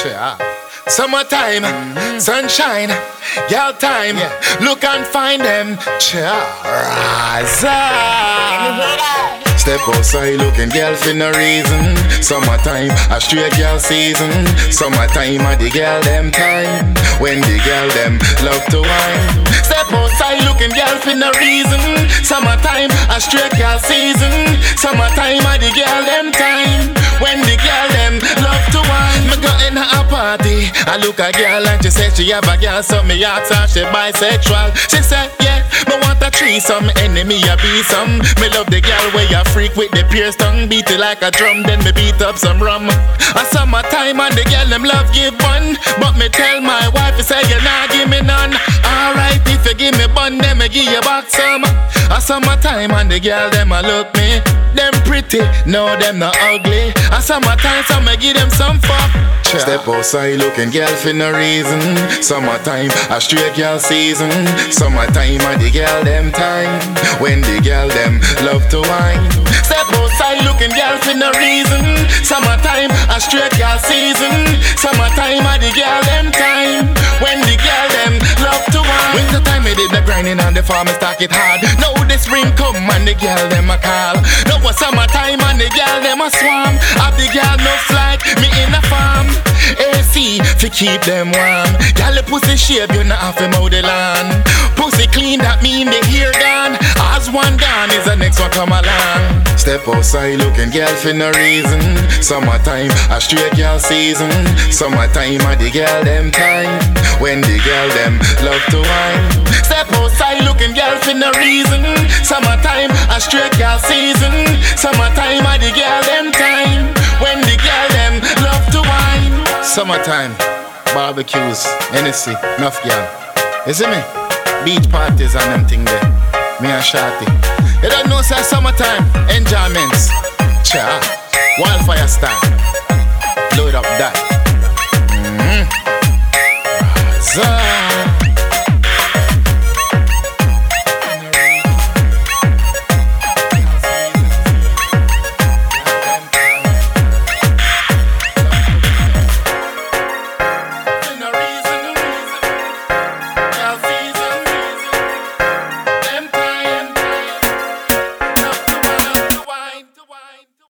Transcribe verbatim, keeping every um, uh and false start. Yeah. Summertime, mm-hmm. Sunshine, y'all time, yeah. Look and find them. Rise up. Step outside looking girl for no reason. Summertime, a straight girl season. Summertime, a the girl them time. When the girl them love to wine. Step outside looking girl for no reason. Summertime, a straight girl season. Summertime, a the girl them time. When the girl them love to wine. Me go in a party, I look a girl and she said she have a girl. So me ask her she bisexual. She said yeah, me want a threesome. Enemy a be-some. Me love the girl where you freak with the pierced tongue. Beat it like a drum, then me beat up some rum. A summertime and the girl them love give bun. But me tell my wife, she say you nah give me none. Alright, if you give me bun, then me give you back some. A summertime and the girl them a look me. Them pretty, no them not ugly. A summertime, so me give them some fuck. Step outside looking girl for no reason. Summertime, a straight girl season. Summertime and the girl them time. When the girl them love to wine. Step outside looking girl for no reason. Summertime, a straight girl season. Summertime and the girl them time. When the girl them love to wine. Winter time me did the grinding and the farmers talk it hard. Now the spring come and the girl them a call. Now a summertime and the girl them a swam. Have the girl no like me in a farm. A C to keep them warm. Girl the pussy shape you not have to mow the lawn. Pussy clean that mean the hair gone. As one gone is the next one come along. Step outside looking girl for no reason. Summertime a straight girl season. Summertime and the girl them time. When the girl them love to wine. Step outside looking girl for no reason. Summertime a straight girl season. Summertime and the girl them time. When the girl them love to wine. Summertime, barbecues, Hennessy, nuff y'all. You see me? Beach parties and them thing there. Me and Shorty. You don't know say summertime, enjoyments. Cha, wildfire style. Load up that.